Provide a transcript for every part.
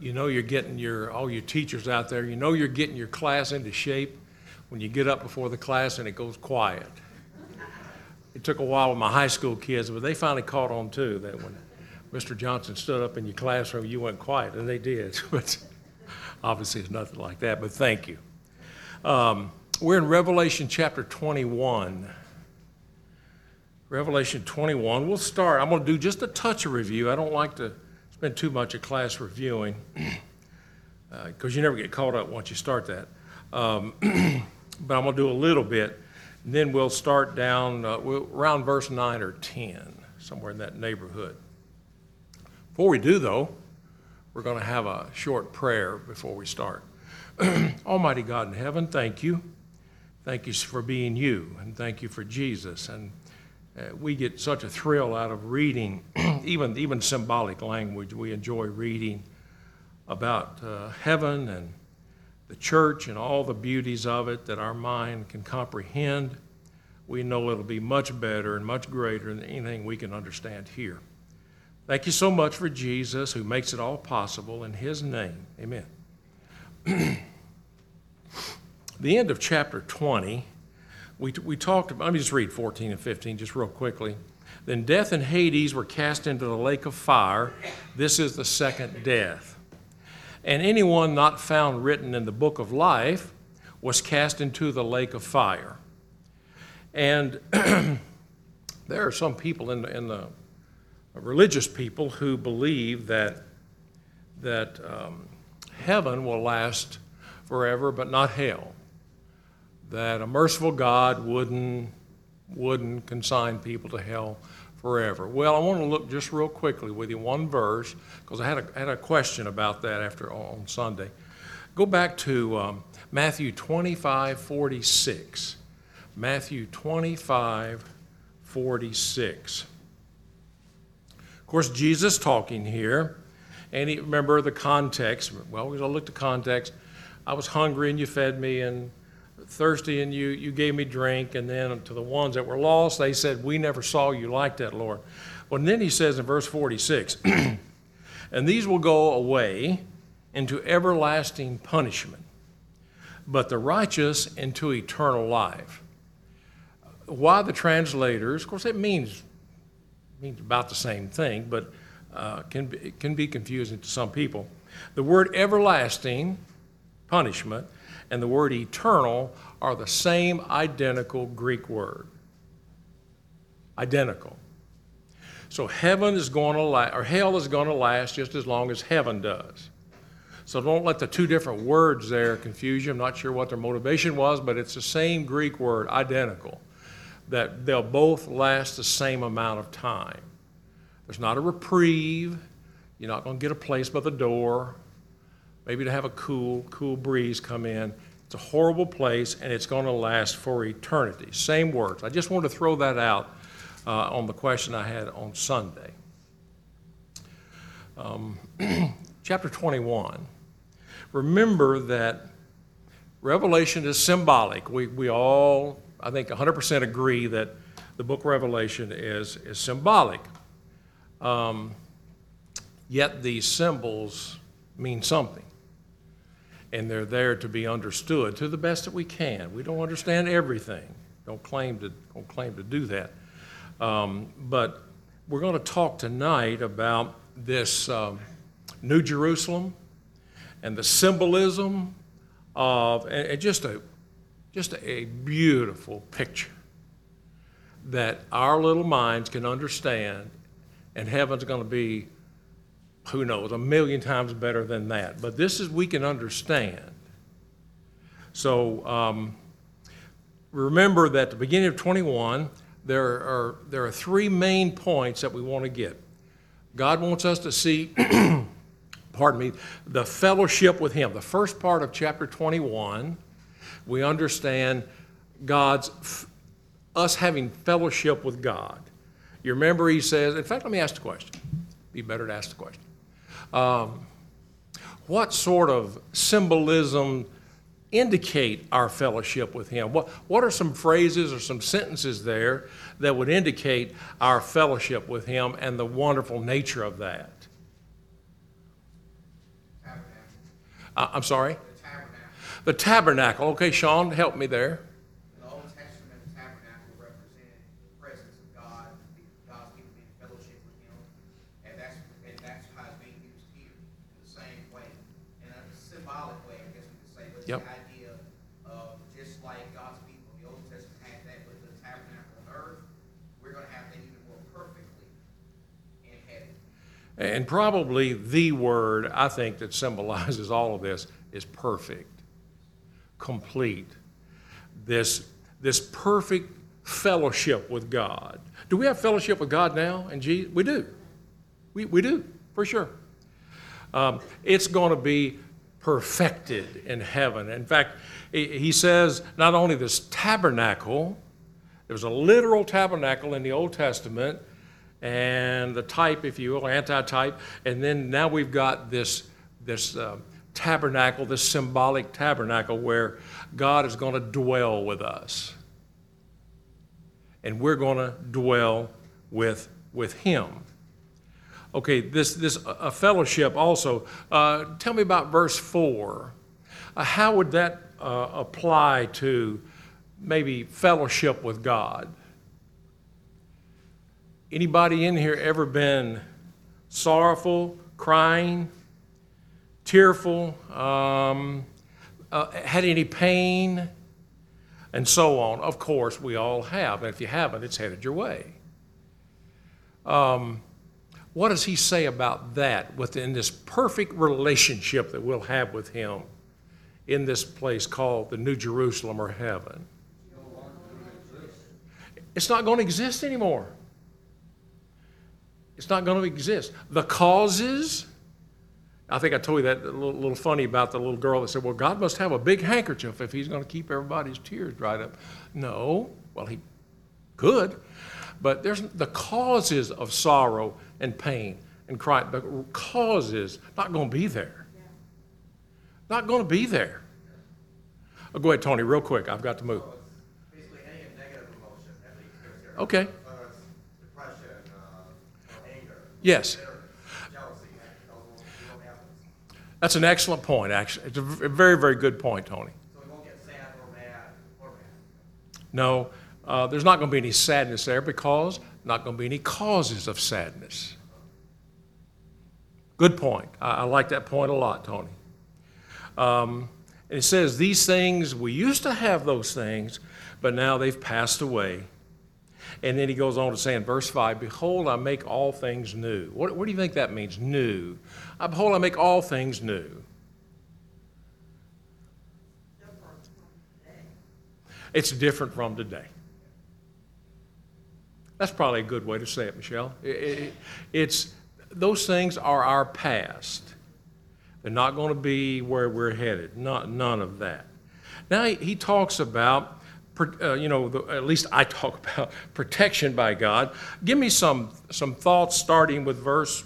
You know you're getting all your teachers out there. You know you're getting your class into shape when you get up before the class and it goes quiet. It took a while with my high school kids, but they finally caught on too. That when Mr. Johnson stood up in your classroom, you went quiet, and they did. But obviously, it's nothing like that. But thank you. We're in Revelation chapter 21. Revelation 21. We'll start. I'm going to do just a touch of review. I don't like to spend too much of class reviewing because you never get caught up once you start that. But I'm going to do a little bit. And then we'll start down around verse 9 or 10, somewhere in that neighborhood. Before we do, though, we're going to have a short prayer before we start. Almighty God in heaven, thank you. Thank you for being you, and thank you for Jesus. And we get such a thrill out of reading, even symbolic language. We enjoy reading about heaven and the church and all the beauties of it that our mind can comprehend. We know it'll be much better and much greater than anything we can understand here. Thank you so much for Jesus, who makes it all possible. In his name, amen. The end of chapter 20, we talked about, let me just read 14 and 15 just real quickly. Then death and Hades were cast into the lake of fire. This is the second death. And anyone not found written in the book of life was cast into the lake of fire. And there are some people in the religious people who believe that heaven will last forever, but not hell. That a merciful God wouldn't consign people to hell forever. Well, I want to look just real quickly with you one verse, because I had a question about that after on Sunday. Go back to Matthew 25:46. Matthew 25:46. Of course, Jesus talking here, and remember the context. Well, we're going to look at the context. I was hungry and you fed me, and thirsty and you gave me drink. And then to the ones that were lost, they said, we never saw you like that, Lord. Well, and then he says in verse 46, and these will go away into everlasting punishment, but the righteous into eternal life. Why the translators? Of course, it means about the same thing, but it can be confusing to some people. The word everlasting, punishment, and the word eternal are the same identical Greek word. Identical. So heaven is going to last, or hell is going to last just as long as heaven does. So don't let the two different words there confuse you. I'm not sure what their motivation was, but it's the same Greek word, identical, that they'll both last the same amount of time. There's not a reprieve. You're not going to get a place by the door. Maybe to have a cool breeze come in. It's a horrible place, and it's going to last for eternity. Same words. I just wanted to throw that out on the question I had on Sunday. Chapter 21. Remember that Revelation is symbolic. We all, I think, 100% agree that the book of Revelation is symbolic. Yet these symbols mean something. And they're there to be understood to the best that we can. We don't understand everything. Don't claim to do that. But we're going to talk tonight about this New Jerusalem and the symbolism of and just a beautiful picture that our little minds can understand, and heaven's going to be, who knows, a million times better than that. But this is, we can understand. So remember that at the beginning of 21, there are three main points that we want to get. God wants us to see, the fellowship with him. The first part of chapter 21, we understand us having fellowship with God. You remember he says, in fact, let me ask the question. Be better to ask the question. What sort of symbolism indicate our fellowship with him? What are some phrases or some sentences there that would indicate our fellowship with him and the wonderful nature of that? Happy I'm sorry? The tabernacle. The tabernacle. Okay, Sean, help me there. In the Old Testament, the tabernacle represented the presence of God, God's people being in fellowship with Him, and that's how it's being used here in the same way, in a symbolic way, I guess we could say, but yep. The idea of just like God's people in the Old Testament had that with the tabernacle on earth, we're going to have that even more perfectly in heaven. And probably the word, I think, that symbolizes all of this is perfect, complete. This perfect fellowship with God. Do we have fellowship with God now? And Jesus? We do. We do, for sure. It's going to be perfected in heaven. In fact, he says not only this tabernacle, there's a literal tabernacle in the Old Testament, and the type, if you will, anti-type, and then now we've got this tabernacle, this symbolic tabernacle where God is going to dwell with us. And we're going to dwell with Him. Okay, this fellowship also. Tell me about verse 4. How would that apply to maybe fellowship with God? Anybody in here ever been sorrowful, crying, tearful, had any pain, and so on? Of course, we all have. And if you haven't, it's headed your way. What does he say about that within this perfect relationship that we'll have with Him in this place called the New Jerusalem or heaven? It's not going to exist anymore. It's not going to exist. The causes, I think I told you that little funny about the little girl that said, well, God must have a big handkerchief if He's going to keep everybody's tears dried up. No, well, He could, but there's the causes of sorrow and pain and crying. The causes, not going to be there. Yeah. Not going to be there. Oh, go ahead, Tony, real quick. I've got to move. So it's basically any negative emotion that we experience here. Okay. Whether it's depression, anger. Yes. That's an excellent point, actually. It's a very, very good point, Tony. So we won't get sad or mad or mad. No, there's not going to be any sadness there because not going to be any causes of sadness. Good point. I like that point a lot, Tony. And it says these things, we used to have those things, but now they've passed away. And then he goes on to say in verse 5, behold, I make all things new. What do you think that means, new? Behold, I make all things new. It's different from today. That's probably a good way to say it, Michelle. It's those things are our past. They're not going to be where we're headed. None of that. Now he talks about at least I talk about protection by God. Give me some thoughts starting with verse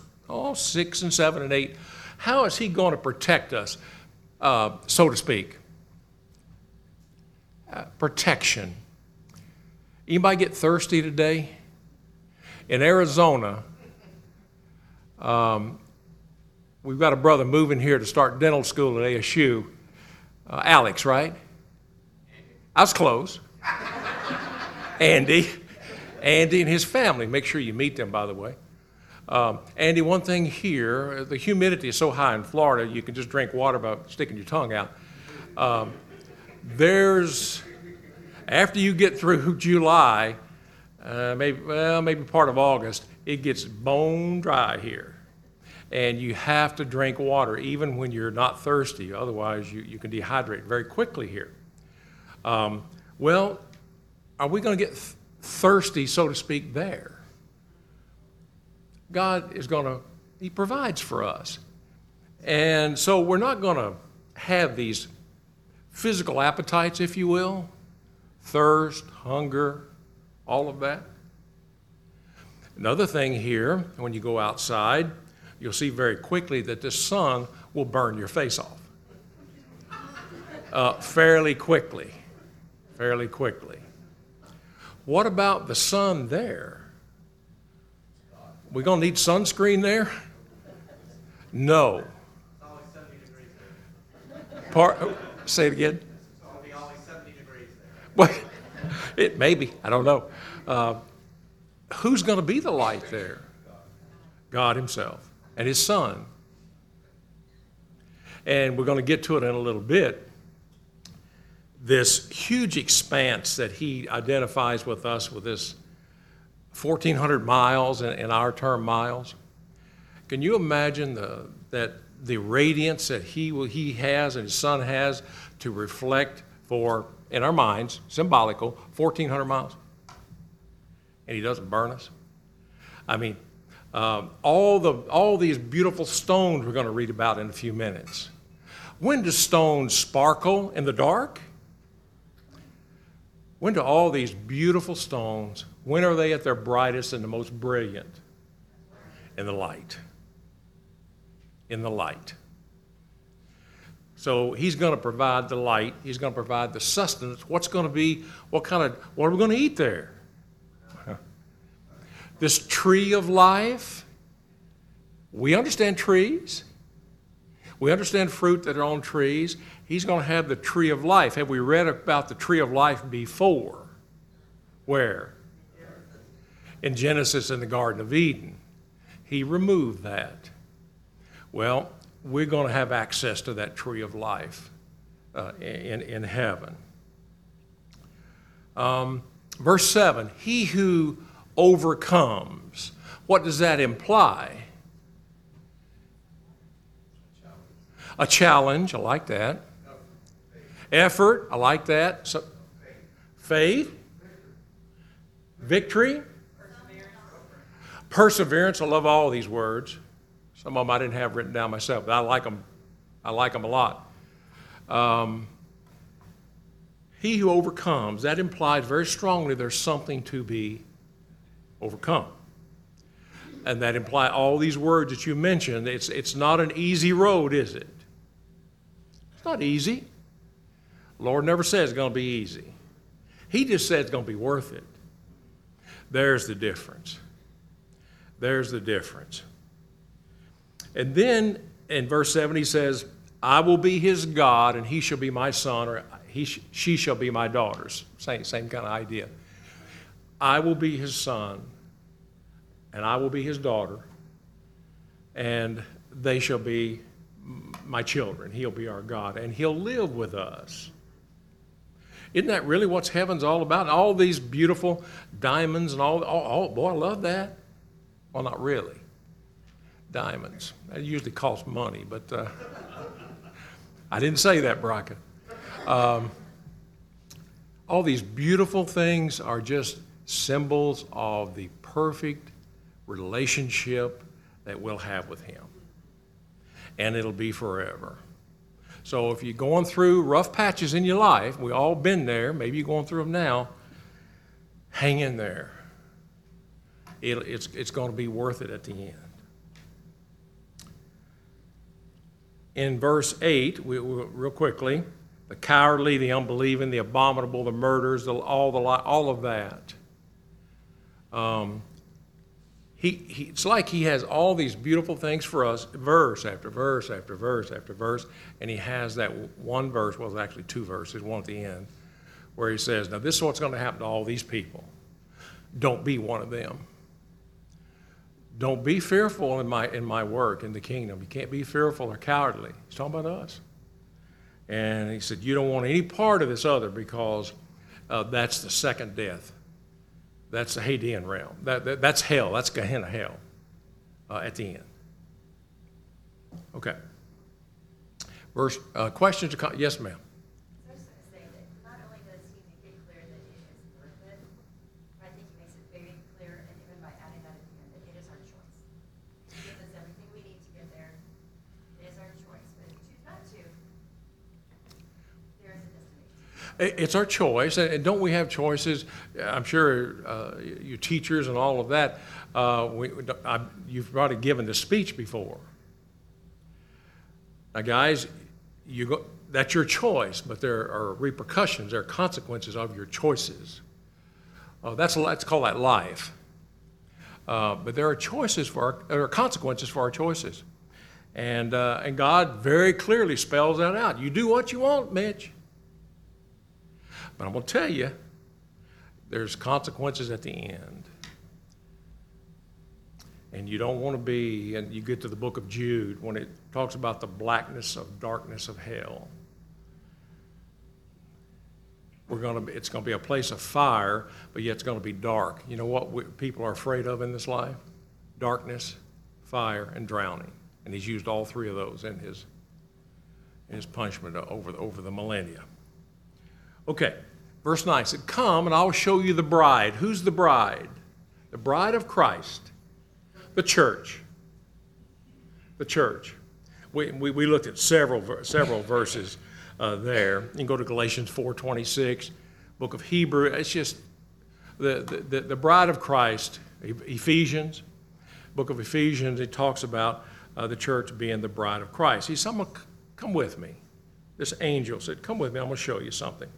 6 and 7 and 8. How is He going to protect us, so to speak? Protection. Anybody get thirsty today? In Arizona, we've got a brother moving here to start dental school at ASU. Alex, right? I was close. Andy and his family. Make sure you meet them, by the way. Andy, one thing here, the humidity is so high in Florida, you can just drink water by sticking your tongue out. After you get through July, maybe part of August, it gets bone dry here. And you have to drink water even when you're not thirsty. Otherwise, you can dehydrate very quickly here. Well, are we going to get thirsty, so to speak, there? God is going to, He provides for us. And so we're not going to have these physical appetites, if you will, thirst, hunger, all of that. Another thing here, when you go outside, you'll see very quickly that the sun will burn your face off fairly quickly. Fairly quickly. What about the sun there? We going to need sunscreen there? No. Say it again. So it'll be only 70 degrees there. Well, it may be. I don't know. Who's going to be the light there? God himself and his son. And we're going to get to it in a little bit. This huge expanse that he identifies with us with this 1,400 miles in our term miles. Can you imagine the radiance that he has and his son has to reflect for, in our minds, symbolical, 1,400 miles? And he doesn't burn us. I mean, all these beautiful stones we're going to read about in a few minutes. When do stones sparkle in the dark? When do all these beautiful stones, when are they at their brightest and the most brilliant? In the light. In the light. So he's going to provide the light. He's going to provide the sustenance. What's going to be, what are we going to eat there? This tree of life. We understand trees. We understand fruit that are on trees. He's going to have the tree of life. Have we read about the tree of life before? Where? In Genesis, in the Garden of Eden. He removed that. Well, we're going to have access to that tree of life in heaven. Verse 7, he who overcomes. What does that imply? A challenge, I like that. Effort, I like that. So, faith. Victory. Perseverance, I love all these words. Some of them I didn't have written down myself, but I like them. I like them a lot. He who overcomes, that implies very strongly there's something to be overcome. And that implies all these words that you mentioned, it's not an easy road, is it? It's not easy. The Lord never says it's going to be easy. He just said it's going to be worth it. There's the difference. There's the difference. And then in verse 7 he says, I will be his God and he shall be my son, or she shall be my daughters. Same kind of idea. I will be his son and I will be his daughter and they shall be my children. He'll be our God and he'll live with us. Isn't that really what heaven's all about? All these beautiful diamonds and all boy, I love that. Well, not really. Diamonds. That usually costs money, but I didn't say that, Braca. All these beautiful things are just symbols of the perfect relationship that we'll have with him. And it'll be forever. So if you're going through rough patches in your life, we've all been there, maybe you're going through them now, hang in there. It's going to be worth it at the end. In verse 8, real quickly, the cowardly, the unbelieving, the abominable, the murderers, all of that. It's like he has all these beautiful things for us, verse after verse after verse after verse, and he has that one verse, well, it's actually two verses, one at the end, where he says, now this is what's going to happen to all these people. Don't be one of them. Don't be fearful in my work in the kingdom. You can't be fearful or cowardly. He's talking about us. And he said, you don't want any part of this other because that's the second death. That's the Hadean realm. That's hell. That's Gehenna hell at the end. Okay. Verse, questions? Or yes, ma'am. It's our choice, and don't we have choices? I'm sure you teachers and all of that, you've probably given the speech before. Now, guys, that's your choice, but there are repercussions, there are consequences of your choices. Let's call that life. But there are consequences for our choices. And God very clearly spells that out. You do what you want, Mitch. But I'm going to tell you, there's consequences at the end. And you don't want to be, and you get to the book of Jude when it talks about the blackness of darkness of hell. It's going to be a place of fire, but yet it's going to be dark. You know what people are afraid of in this life? Darkness, fire, and drowning. And he's used all three of those in his punishment over the millennia. Okay, verse 9 said, "Come, and I will show you the bride." Who's the bride? The bride of Christ. The church. The church. We looked at several verses there. You can go to Galatians 4:26, book of Hebrew. It's just the bride of Christ. Ephesians, book of Ephesians, it talks about the church being the bride of Christ. He said, "Come with me." This angel said, "Come with me. I'm going to show you something."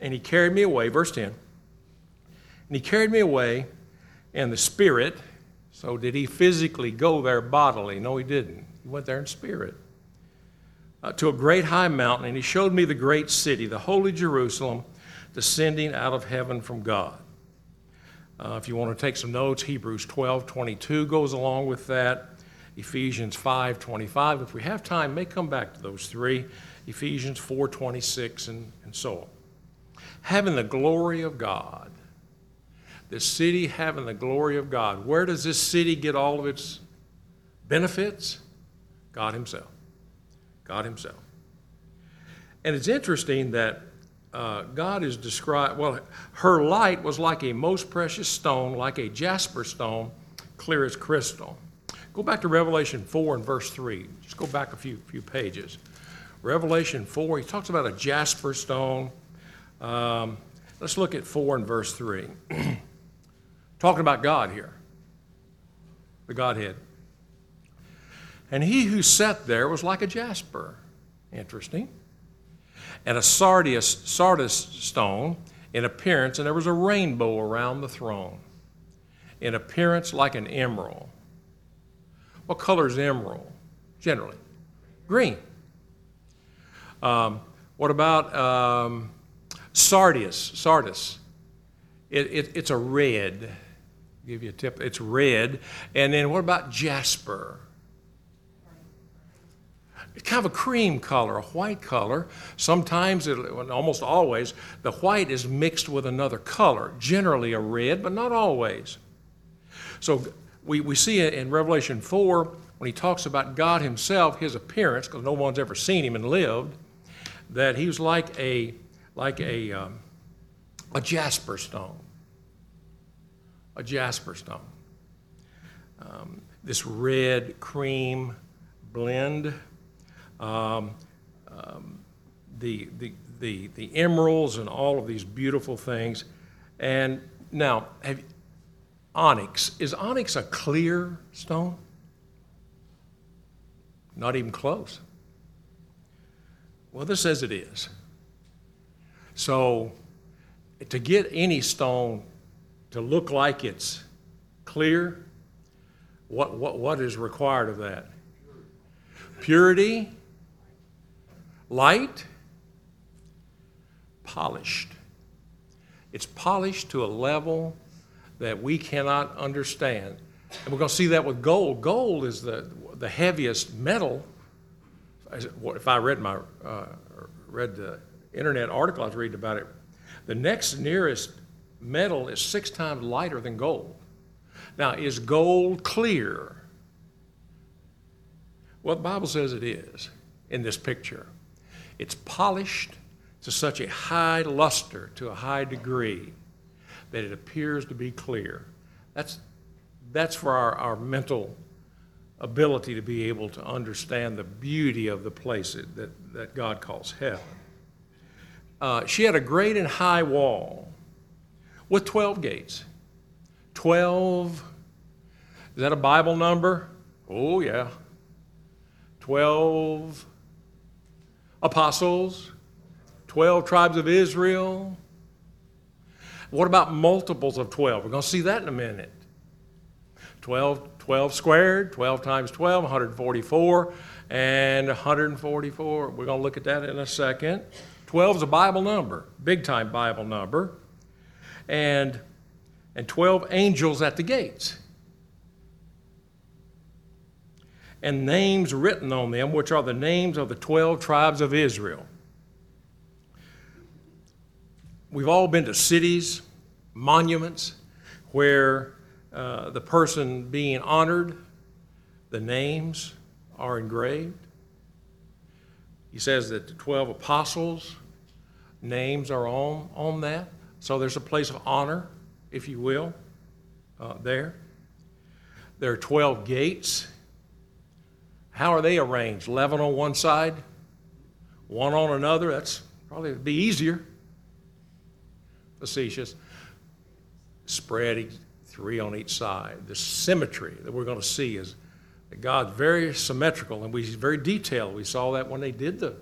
And he carried me away, verse 10. And he carried me away, and the Spirit. So did he physically go there bodily? No, he didn't. He went there in spirit. To a great high mountain, and he showed me the great city, the holy Jerusalem, descending out of heaven from God. If you want to take some notes, Hebrews 12:22 goes along with that. Ephesians 5:25. If we have time, may come back to those three. Ephesians 4:26 and so on. Having the glory of God. This city having the glory of God. Where does this city get all of its benefits? God himself. God himself. And it's interesting that God is described, well, her light was like a most precious stone, like a jasper stone, clear as crystal. Go back to Revelation 4 and verse 3. Just go back a few pages. Revelation 4, he talks about a jasper stone. Let's look at 4 and verse 3. Talking about God here, the Godhead. And he who sat there was like a jasper. Interesting. And a sardis stone in appearance, and there was a rainbow around the throne. In appearance like an emerald. What color is emerald? Generally, green. What about sardis? It's a red. I'll give you a tip. It's red. And then what about jasper? It's kind of a cream color, a white color. Sometimes, almost always, the white is mixed with another color. Generally a red, but not always. So we see it in Revelation 4 when he talks about God himself, his appearance, because no one's ever seen him and lived, that he was like a jasper stone. A jasper stone. This red cream blend. The emeralds and all of these beautiful things. And now, onyx. Is onyx a clear stone? Not even close. Well, this says it is. So, to get any stone to look like it's clear, what is required of that? Purity. Light, polished. It's polished to a level that we cannot understand. And we're going to see that with gold. Gold is the heaviest metal. If I read the internet article I was reading about it, the next nearest metal is 6 times lighter than gold. Now, is gold clear? Well, the Bible says it is in this picture. It's polished to such a high luster, to a high degree, that it appears to be clear. That's for our mental ability to be able to understand the beauty of the place that God calls heaven. She had a great and high wall with 12 gates. 12, is that a Bible number? Oh, yeah. 12 apostles, 12 tribes of Israel. What about multiples of 12? We're going to see that in a minute. 12 squared, 12 times 12, 144, and 144. We're going to look at that in a second. 12 is a Bible number, big-time Bible number. And 12 angels at the gates. And names written on them, which are the names of the 12 tribes of Israel. We've all been to cities, monuments, where the person being honored, the names are engraved. He says that the 12 apostles' names are on that. So there's a place of honor, if you will, there. There are 12 gates. How are they arranged? 11 on one side, one on another. That's probably would be easier. Facetious. Spread three on each side. The symmetry that we're going to see is that God's very symmetrical, and he's very detailed. We saw that when they did the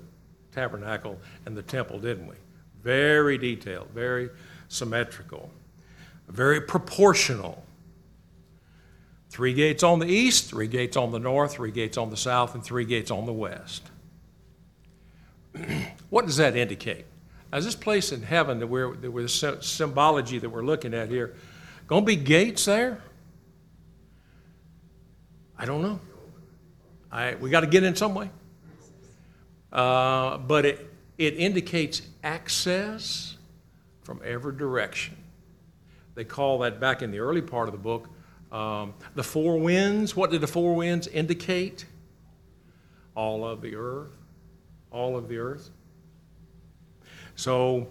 tabernacle and the temple, didn't we? Very detailed, very symmetrical, very proportional. Three gates on the east, three gates on the north, three gates on the south, and three gates on the west. What does that indicate? Now, is this place in heaven that we're the symbology that we're looking at here going to be gates there? I don't know. We got to get in some way. But it indicates access from every direction. They call that, back in the early part of the book, the four winds. What did the four winds indicate? All of the earth. All of the earth. So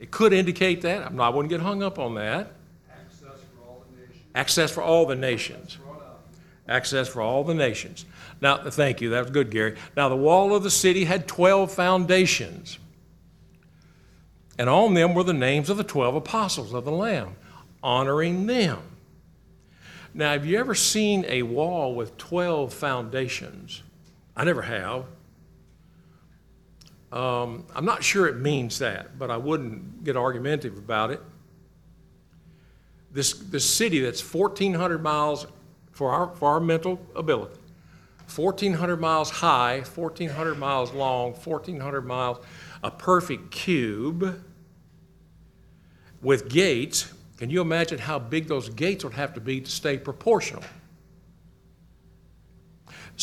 it could indicate that. I wouldn't get hung up on that. Access for all the nations. Access for all the nations. Access for all the nations. Now, thank you. That was good, Gary. Now, the wall of the city had 12 foundations. And on them were the names of the 12 apostles of the Lamb, honoring them. Now, have you ever seen a wall with 12 foundations? I never have. I'm not sure it means that, but I wouldn't get argumentative about it. This city that's 1,400 miles for our mental ability, 1,400 miles high, 1,400 miles long, 1,400 miles, a perfect cube with gates. Can you imagine how big those gates would have to be to stay proportional?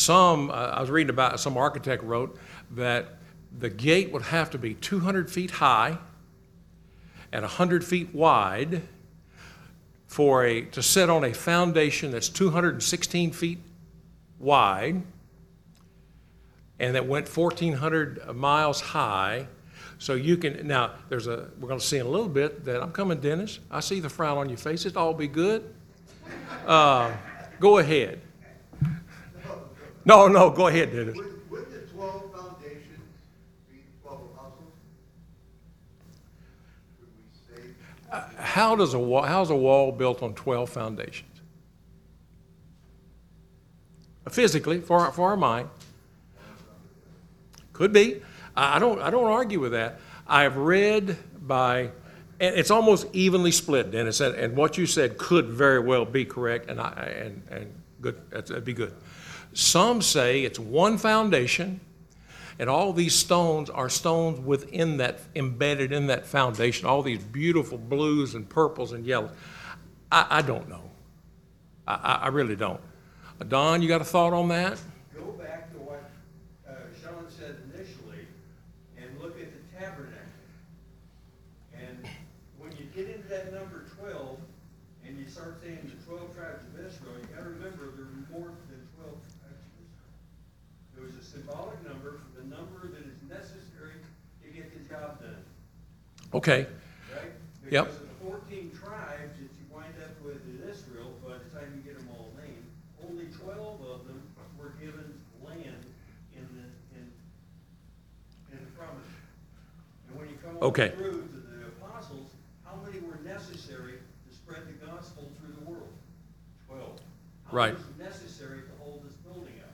I was reading about, some architect wrote that the gate would have to be 200 feet high and 100 feet wide to sit on a foundation that's 216 feet wide and that went 1,400 miles high. So you can, now we're going to see in a little bit that I'm coming, Dennis. I see the frown on your face. It'll all be good. Go ahead. No, go ahead, Dennis. Would the 12 foundations be the 12 apostles? Would we say? How's a wall built on 12 foundations? Physically, for our mind. Could be. I don't argue with that. I've read and it's almost evenly split, Dennis, and what you said could very well be correct, and good, that'd be good. Some say it's one foundation, and all these stones are stones embedded in that foundation, all these beautiful blues and purples and yellows. I don't know. I really don't. Don, you got a thought on that? Go back to what Sean said initially and look at the tabernacle. And when you get into that number 12 and you start saying the 12 tribes of Israel, you got to remember there were more than 12 tribes of Israel. It was a symbolic number for the number that is necessary to get the job done. Okay. Right? Because yep. Of the 14 tribes that you wind up with in Israel, by the time you get them all named, only 12 of them were given land in the promise. And when you come through to the apostles, how many were necessary to spread the gospel through the world? 12. How right. Much was necessary to hold this building up?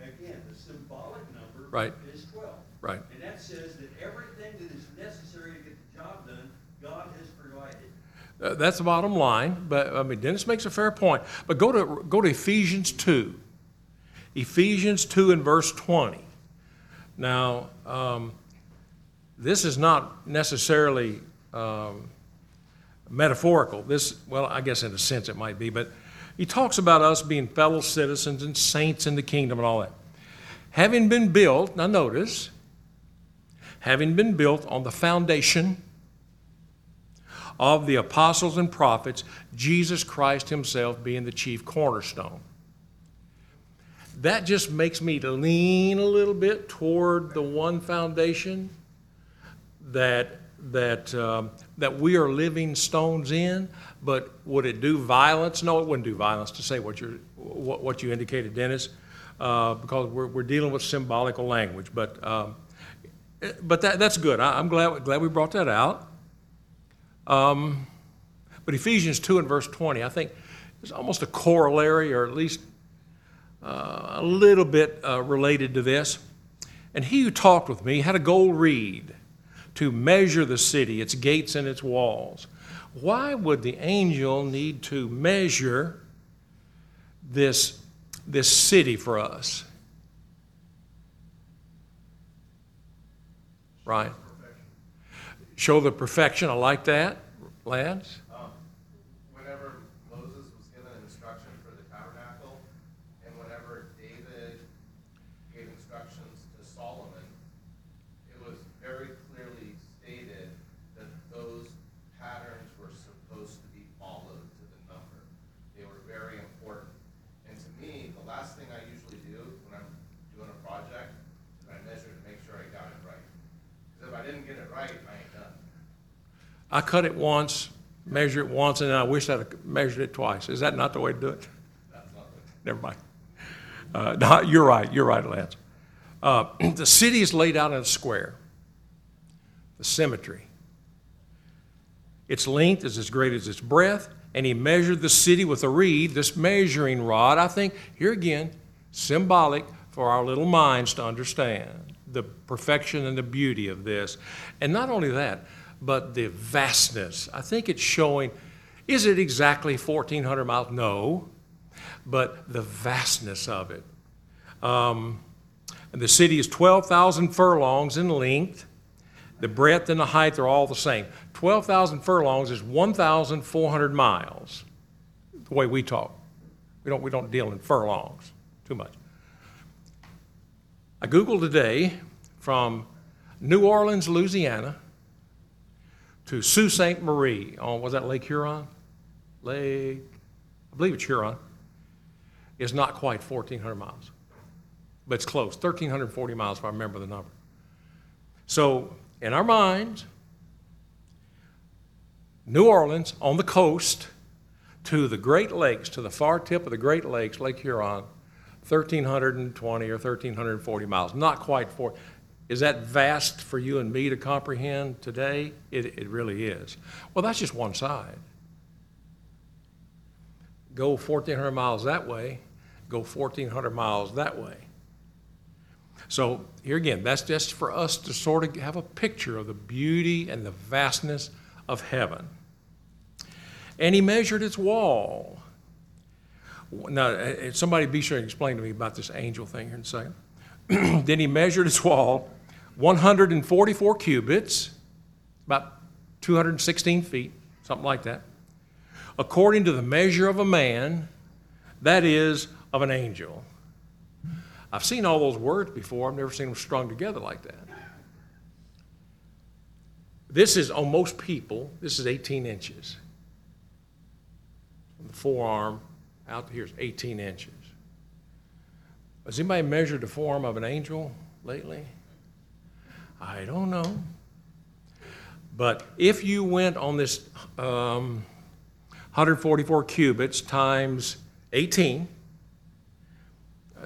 And again, the symbolic number right. is 12. Right. And that says that everything that is necessary to get the job done, God has provided. That's the bottom line. But I mean, Dennis makes a fair point. But go to Ephesians 2. Ephesians 2 and verse 20. Now, this is not necessarily metaphorical. This, well, I guess in a sense it might be, but he talks about us being fellow citizens and saints in the kingdom and all that. Having been built, now notice, having been built on the foundation of the apostles and prophets, Jesus Christ himself being the chief cornerstone. That just makes me lean a little bit toward the one foundation that we are living stones in. But would it do violence? No, it wouldn't do violence to say what you indicated, Dennis, because we're dealing with symbolical language. But that's good. I'm glad we brought that out. But Ephesians 2 and verse 20, I think, is almost a corollary, or at least a little bit related to this. And he who talked with me had a gold reed to measure the city, its gates and its walls. Why would the angel need to measure this city for us? Right. Show the perfection. I like that, lads. Whenever Moses was given instruction for the tabernacle, and whenever David gave instructions to Solomon, it was very clearly stated that those patterns were supposed to be followed to the number. They were very important. And to me, the last thing I usually do when I'm doing a project is I measure to make sure I got it right. Because if I didn't get it right, I ain't done. I cut it once, measure it once, and then I wish I'd have measured it twice. Is that not the way to do it? That's not good. Never mind. No, you're right, Lance. The city is laid out in a square. The symmetry. Its length is as great as its breadth, and he measured the city with a reed, this measuring rod. I think, here again, symbolic for our little minds to understand the perfection and the beauty of this. And not only that, but the vastness. I think it's showing, is it exactly 1,400 miles? No, but the vastness of it. And the city is 12,000 furlongs in length. The breadth and the height are all the same. 12,000 furlongs is 1,400 miles, the way we talk. We don't deal in furlongs too much. I Googled today from New Orleans, Louisiana, to Sault Ste. Marie on, was that Lake Huron? I believe it's Huron. It's not quite 1,400 miles, but it's close, 1,340 miles if I remember the number. So in our minds, New Orleans on the coast to the Great Lakes, to the far tip of the Great Lakes, Lake Huron, 1,320 or 1,340 miles, not quite four. Is that vast for you and me to comprehend today? It really is. Well, that's just one side. Go 1,400 miles that way, go 1,400 miles that way. So here again, that's just for us to sort of have a picture of the beauty and the vastness of heaven. And he measured its wall. Now, somebody be sure to explain to me about this angel thing here in a second. Then he measured its wall, 144 cubits, about 216 feet, something like that, according to the measure of a man, that is, of an angel. I've seen all those words before. I've never seen them strung together like that. This is, on most people, this is 18 inches. From the forearm out here is 18 inches. Has anybody measured the forearm of an angel lately? I don't know. But if you went on this 144 cubits times 18,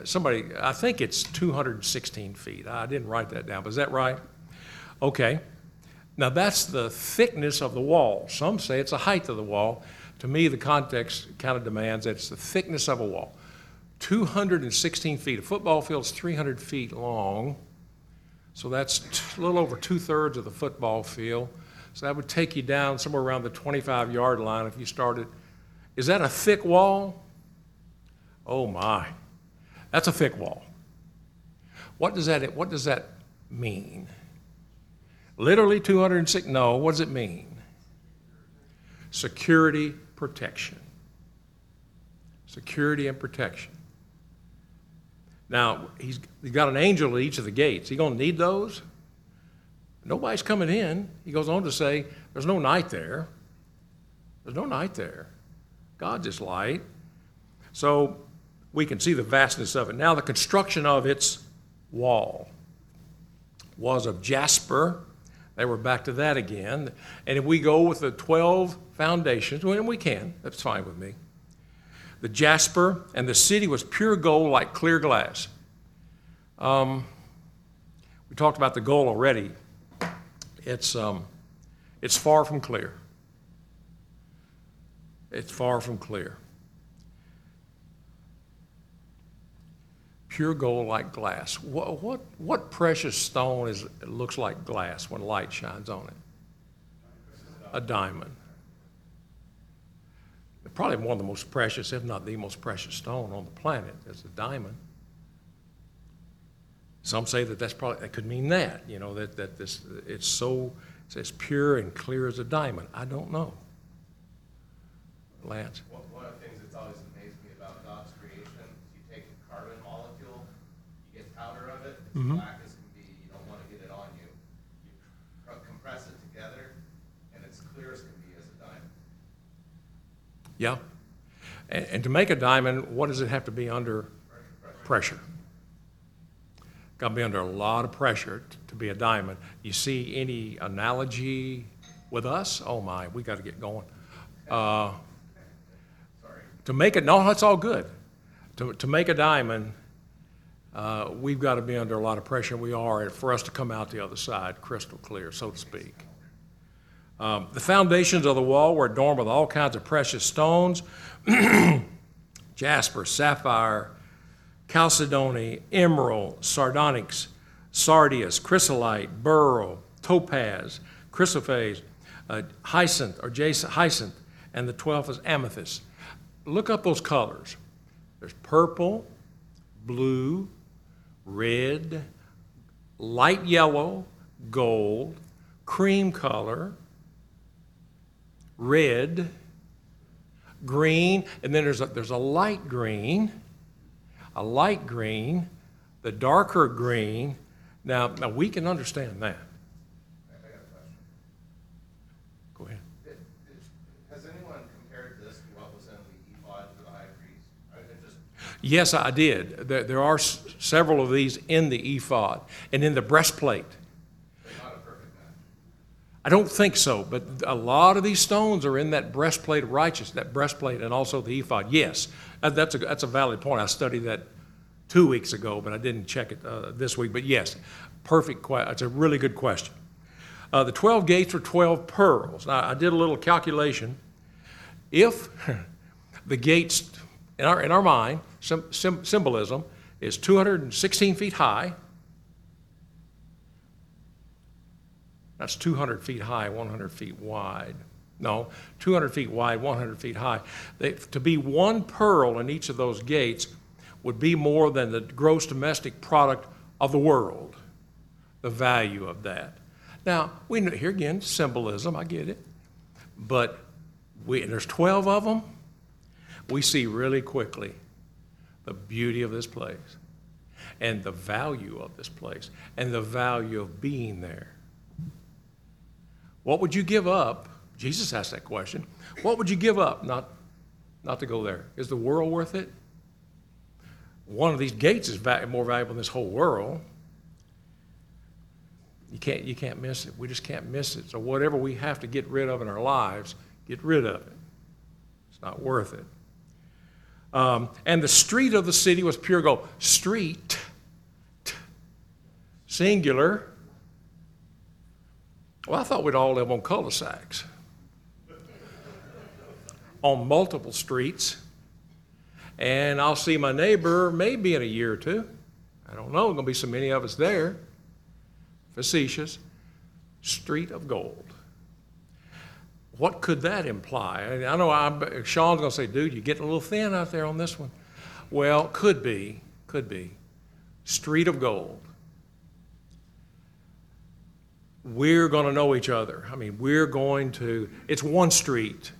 somebody, I think it's 216 feet. I didn't write that down, but is that right? Okay. Now that's the thickness of the wall. Some say it's the height of the wall. To me, the context kind of demands that it's the thickness of a wall. 216 feet. A football field's 300 feet long, so that's a little over two-thirds of the football field. So that would take you down somewhere around the 25-yard line if you started. Is that a thick wall? Oh, my. That's a thick wall. What does that mean? Literally 206? No, what does it mean? Security, protection. Security and protection. Now, he's got an angel at each of the gates. He going to need those? Nobody's coming in. He goes on to say, there's no night there. There's no night there. God's is light. So we can see the vastness of it. Now, the construction of its wall was of jasper. They were back to that again. And if we go with the 12 foundations, and we can, that's fine with me. The jasper, and the city was pure gold like clear glass. We talked about the gold already. It's far from clear. It's far from clear. Pure gold like glass. What precious stone looks like glass when light shines on it? A diamond. Probably one of the most precious, if not the most precious stone on the planet is a diamond. Some say that could mean that, you know, that it's so, it's as pure and clear as a diamond. I don't know. Lance? One of the things that's always amazed me about God's creation is you take a carbon molecule, you get powder of it, it's black. Yeah. And to make a diamond, what does it have to be under? Pressure. Got to be under a lot of pressure to be a diamond. You see any analogy with us? Oh, my, we got to get going. Sorry. To make it, no, that's all good. To make a diamond, we've got to be under a lot of pressure. We are, for us to come out the other side crystal clear, so to speak. The foundations of the wall were adorned with all kinds of precious stones, jasper, sapphire, chalcedony, emerald, sardonyx, sardius, chrysolite, beryl, topaz, chrysoprase, hyacinth, and the 12th is amethyst. Look up those colors. There's purple, blue, red, light yellow, gold, cream color, red, green, and then there's a light green, the darker green. Now we can understand that. I got a question. Go ahead. Has anyone compared this to what was in the ephod for the high priest? Yes, I did. There are several of these in the ephod and in the breastplate. I don't think so, but a lot of these stones are in that breastplate of righteousness, that breastplate, and also the ephod. Yes, that's a valid point. I studied that 2 weeks ago, but I didn't check it this week. But yes, perfect question. It's a really good question. The 12 gates were 12 pearls. Now, I did a little calculation. If the gates, in our mind, symbolism, is 216 feet high, that's 200 feet high, 100 feet wide. No, 200 feet wide, 100 feet high. To be one pearl in each of those gates would be more than the gross domestic product of the world, the value of that. Now, we know, here again, symbolism, I get it. But there's 12 of them. We see really quickly the beauty of this place and the value of this place and the value of being there. What would you give up? Jesus asked that question. What would you give up not to go there? Is the world worth it? One of these gates is more valuable than this whole world. You can't miss it. We just can't miss it. So whatever we have to get rid of in our lives, get rid of it. It's not worth it. And the street of the city was pure gold. Street, singular. Well, I thought we'd all live on cul-de-sacs, on multiple streets, and I'll see my neighbor maybe in a year or two. I don't know. There's going to be so many of us there. Facetious. Street of gold. What could that imply? And I know Sean's going to say, dude, you're getting a little thin out there on this one. Well, could be. Street of gold. We're going to know each other. I mean, it's one street,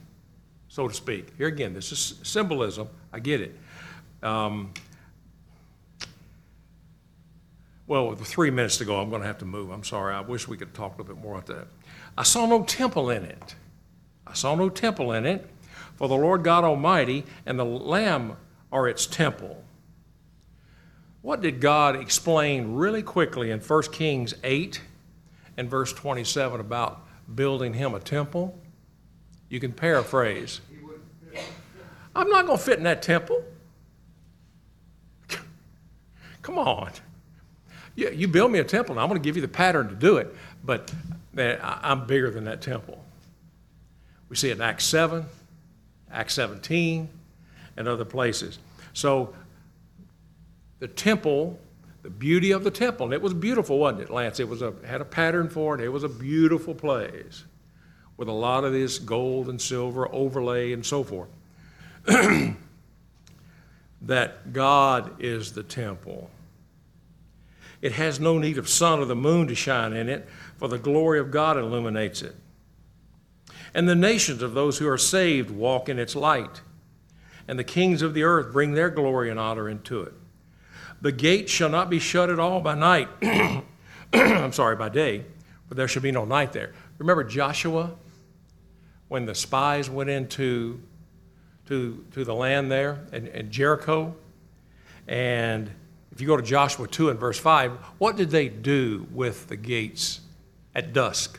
so to speak. Here again, this is symbolism. I get it. With 3 minutes to go, I'm going to have to move. I'm sorry. I wish we could talk a little bit more about that. I saw no temple in it, for the Lord God Almighty and the Lamb are its temple. What did God explain really quickly in 1 Kings 8 and verse 27 about building him a temple? You can paraphrase. I'm not going to fit in that temple. Come on. You build me a temple, and I'm going to give you the pattern to do it, but I'm bigger than that temple. We see it in Acts 7, Acts 17, and other places. So the temple, the beauty of the temple, and it was beautiful, wasn't it, Lance? It was had a pattern for it. It was a beautiful place with a lot of this gold and silver overlay and so forth. That God is the temple. It has no need of sun or the moon to shine in it, for the glory of God illuminates it. And the nations of those who are saved walk in its light, and the kings of the earth bring their glory and honor into it. The gate shall not be shut at all by night, by day, for there shall be no night there. Remember Joshua, when the spies went into to the land there in Jericho, and if you go to Joshua 2 and verse 5, what did they do with the gates at dusk?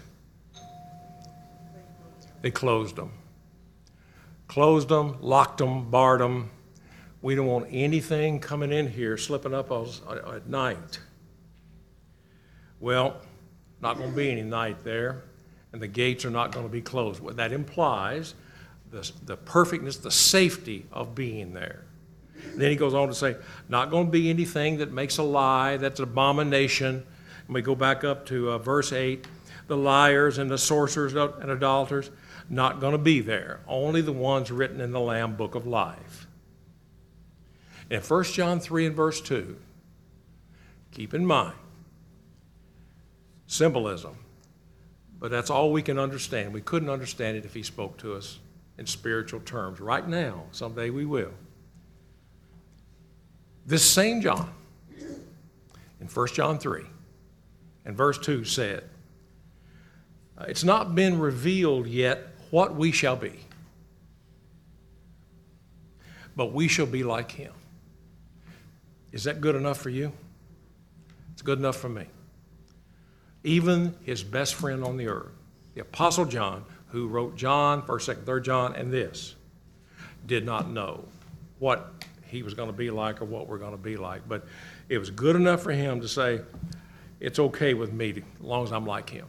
They closed them. Locked them, barred them. We don't want anything coming in here, slipping up at night. Well, not going to be any night there, and the gates are not going to be closed. What that implies, the perfectness, the safety of being there. Then he goes on to say, not going to be anything that makes a lie, that's an abomination. And we go back up to verse 8, the liars and the sorcerers and idolaters, not going to be there. Only the ones written in the Lamb Book of Life. And 1 John 3 and verse 2, keep in mind, symbolism. But that's all we can understand. We couldn't understand it if he spoke to us in spiritual terms. Right now, someday we will. This same John, in 1 John 3, and verse 2 said, it's not been revealed yet what we shall be, but we shall be like him. Is that good enough for you? It's good enough for me. Even his best friend on the earth, the Apostle John, who wrote John, 1st, 2nd, 3rd John, and this, did not know what he was going to be like or what we're going to be like. But it was good enough for him to say, it's okay with me as long as I'm like him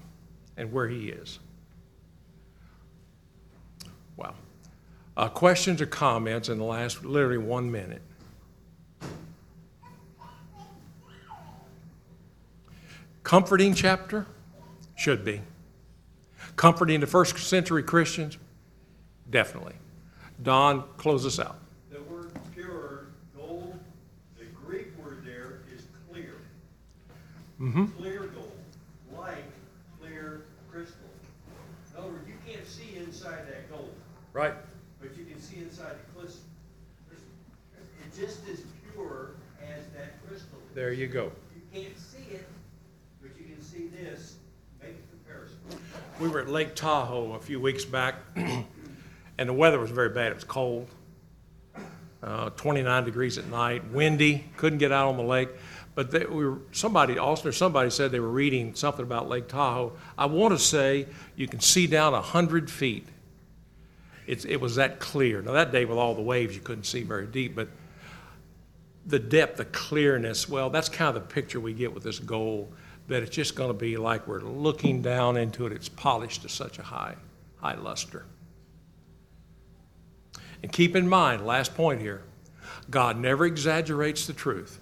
and where he is. Wow. Questions or comments in the last literally 1 minute? Comforting chapter? Should be. Comforting to first century Christians? Definitely. Don, close us out. Mm-hmm. Clear gold, like clear crystal. In other words, you can't see inside that gold. Right. But you can see inside the crystal. It's just as pure as that crystal. There you go. You can't see it, but you can see this. Make the comparison. We were at Lake Tahoe a few weeks back, and the weather was very bad. It was cold, 29 degrees at night, windy, couldn't get out on the lake. But somebody said they were reading something about Lake Tahoe. I want to say you can see down 100 feet. It was that clear. Now, that day with all the waves, you couldn't see very deep. But the depth, the clearness, well, that's kind of the picture we get with this gold, that it's just going to be like we're looking down into it. It's polished to such a high luster. And keep in mind, last point here, God never exaggerates the truth.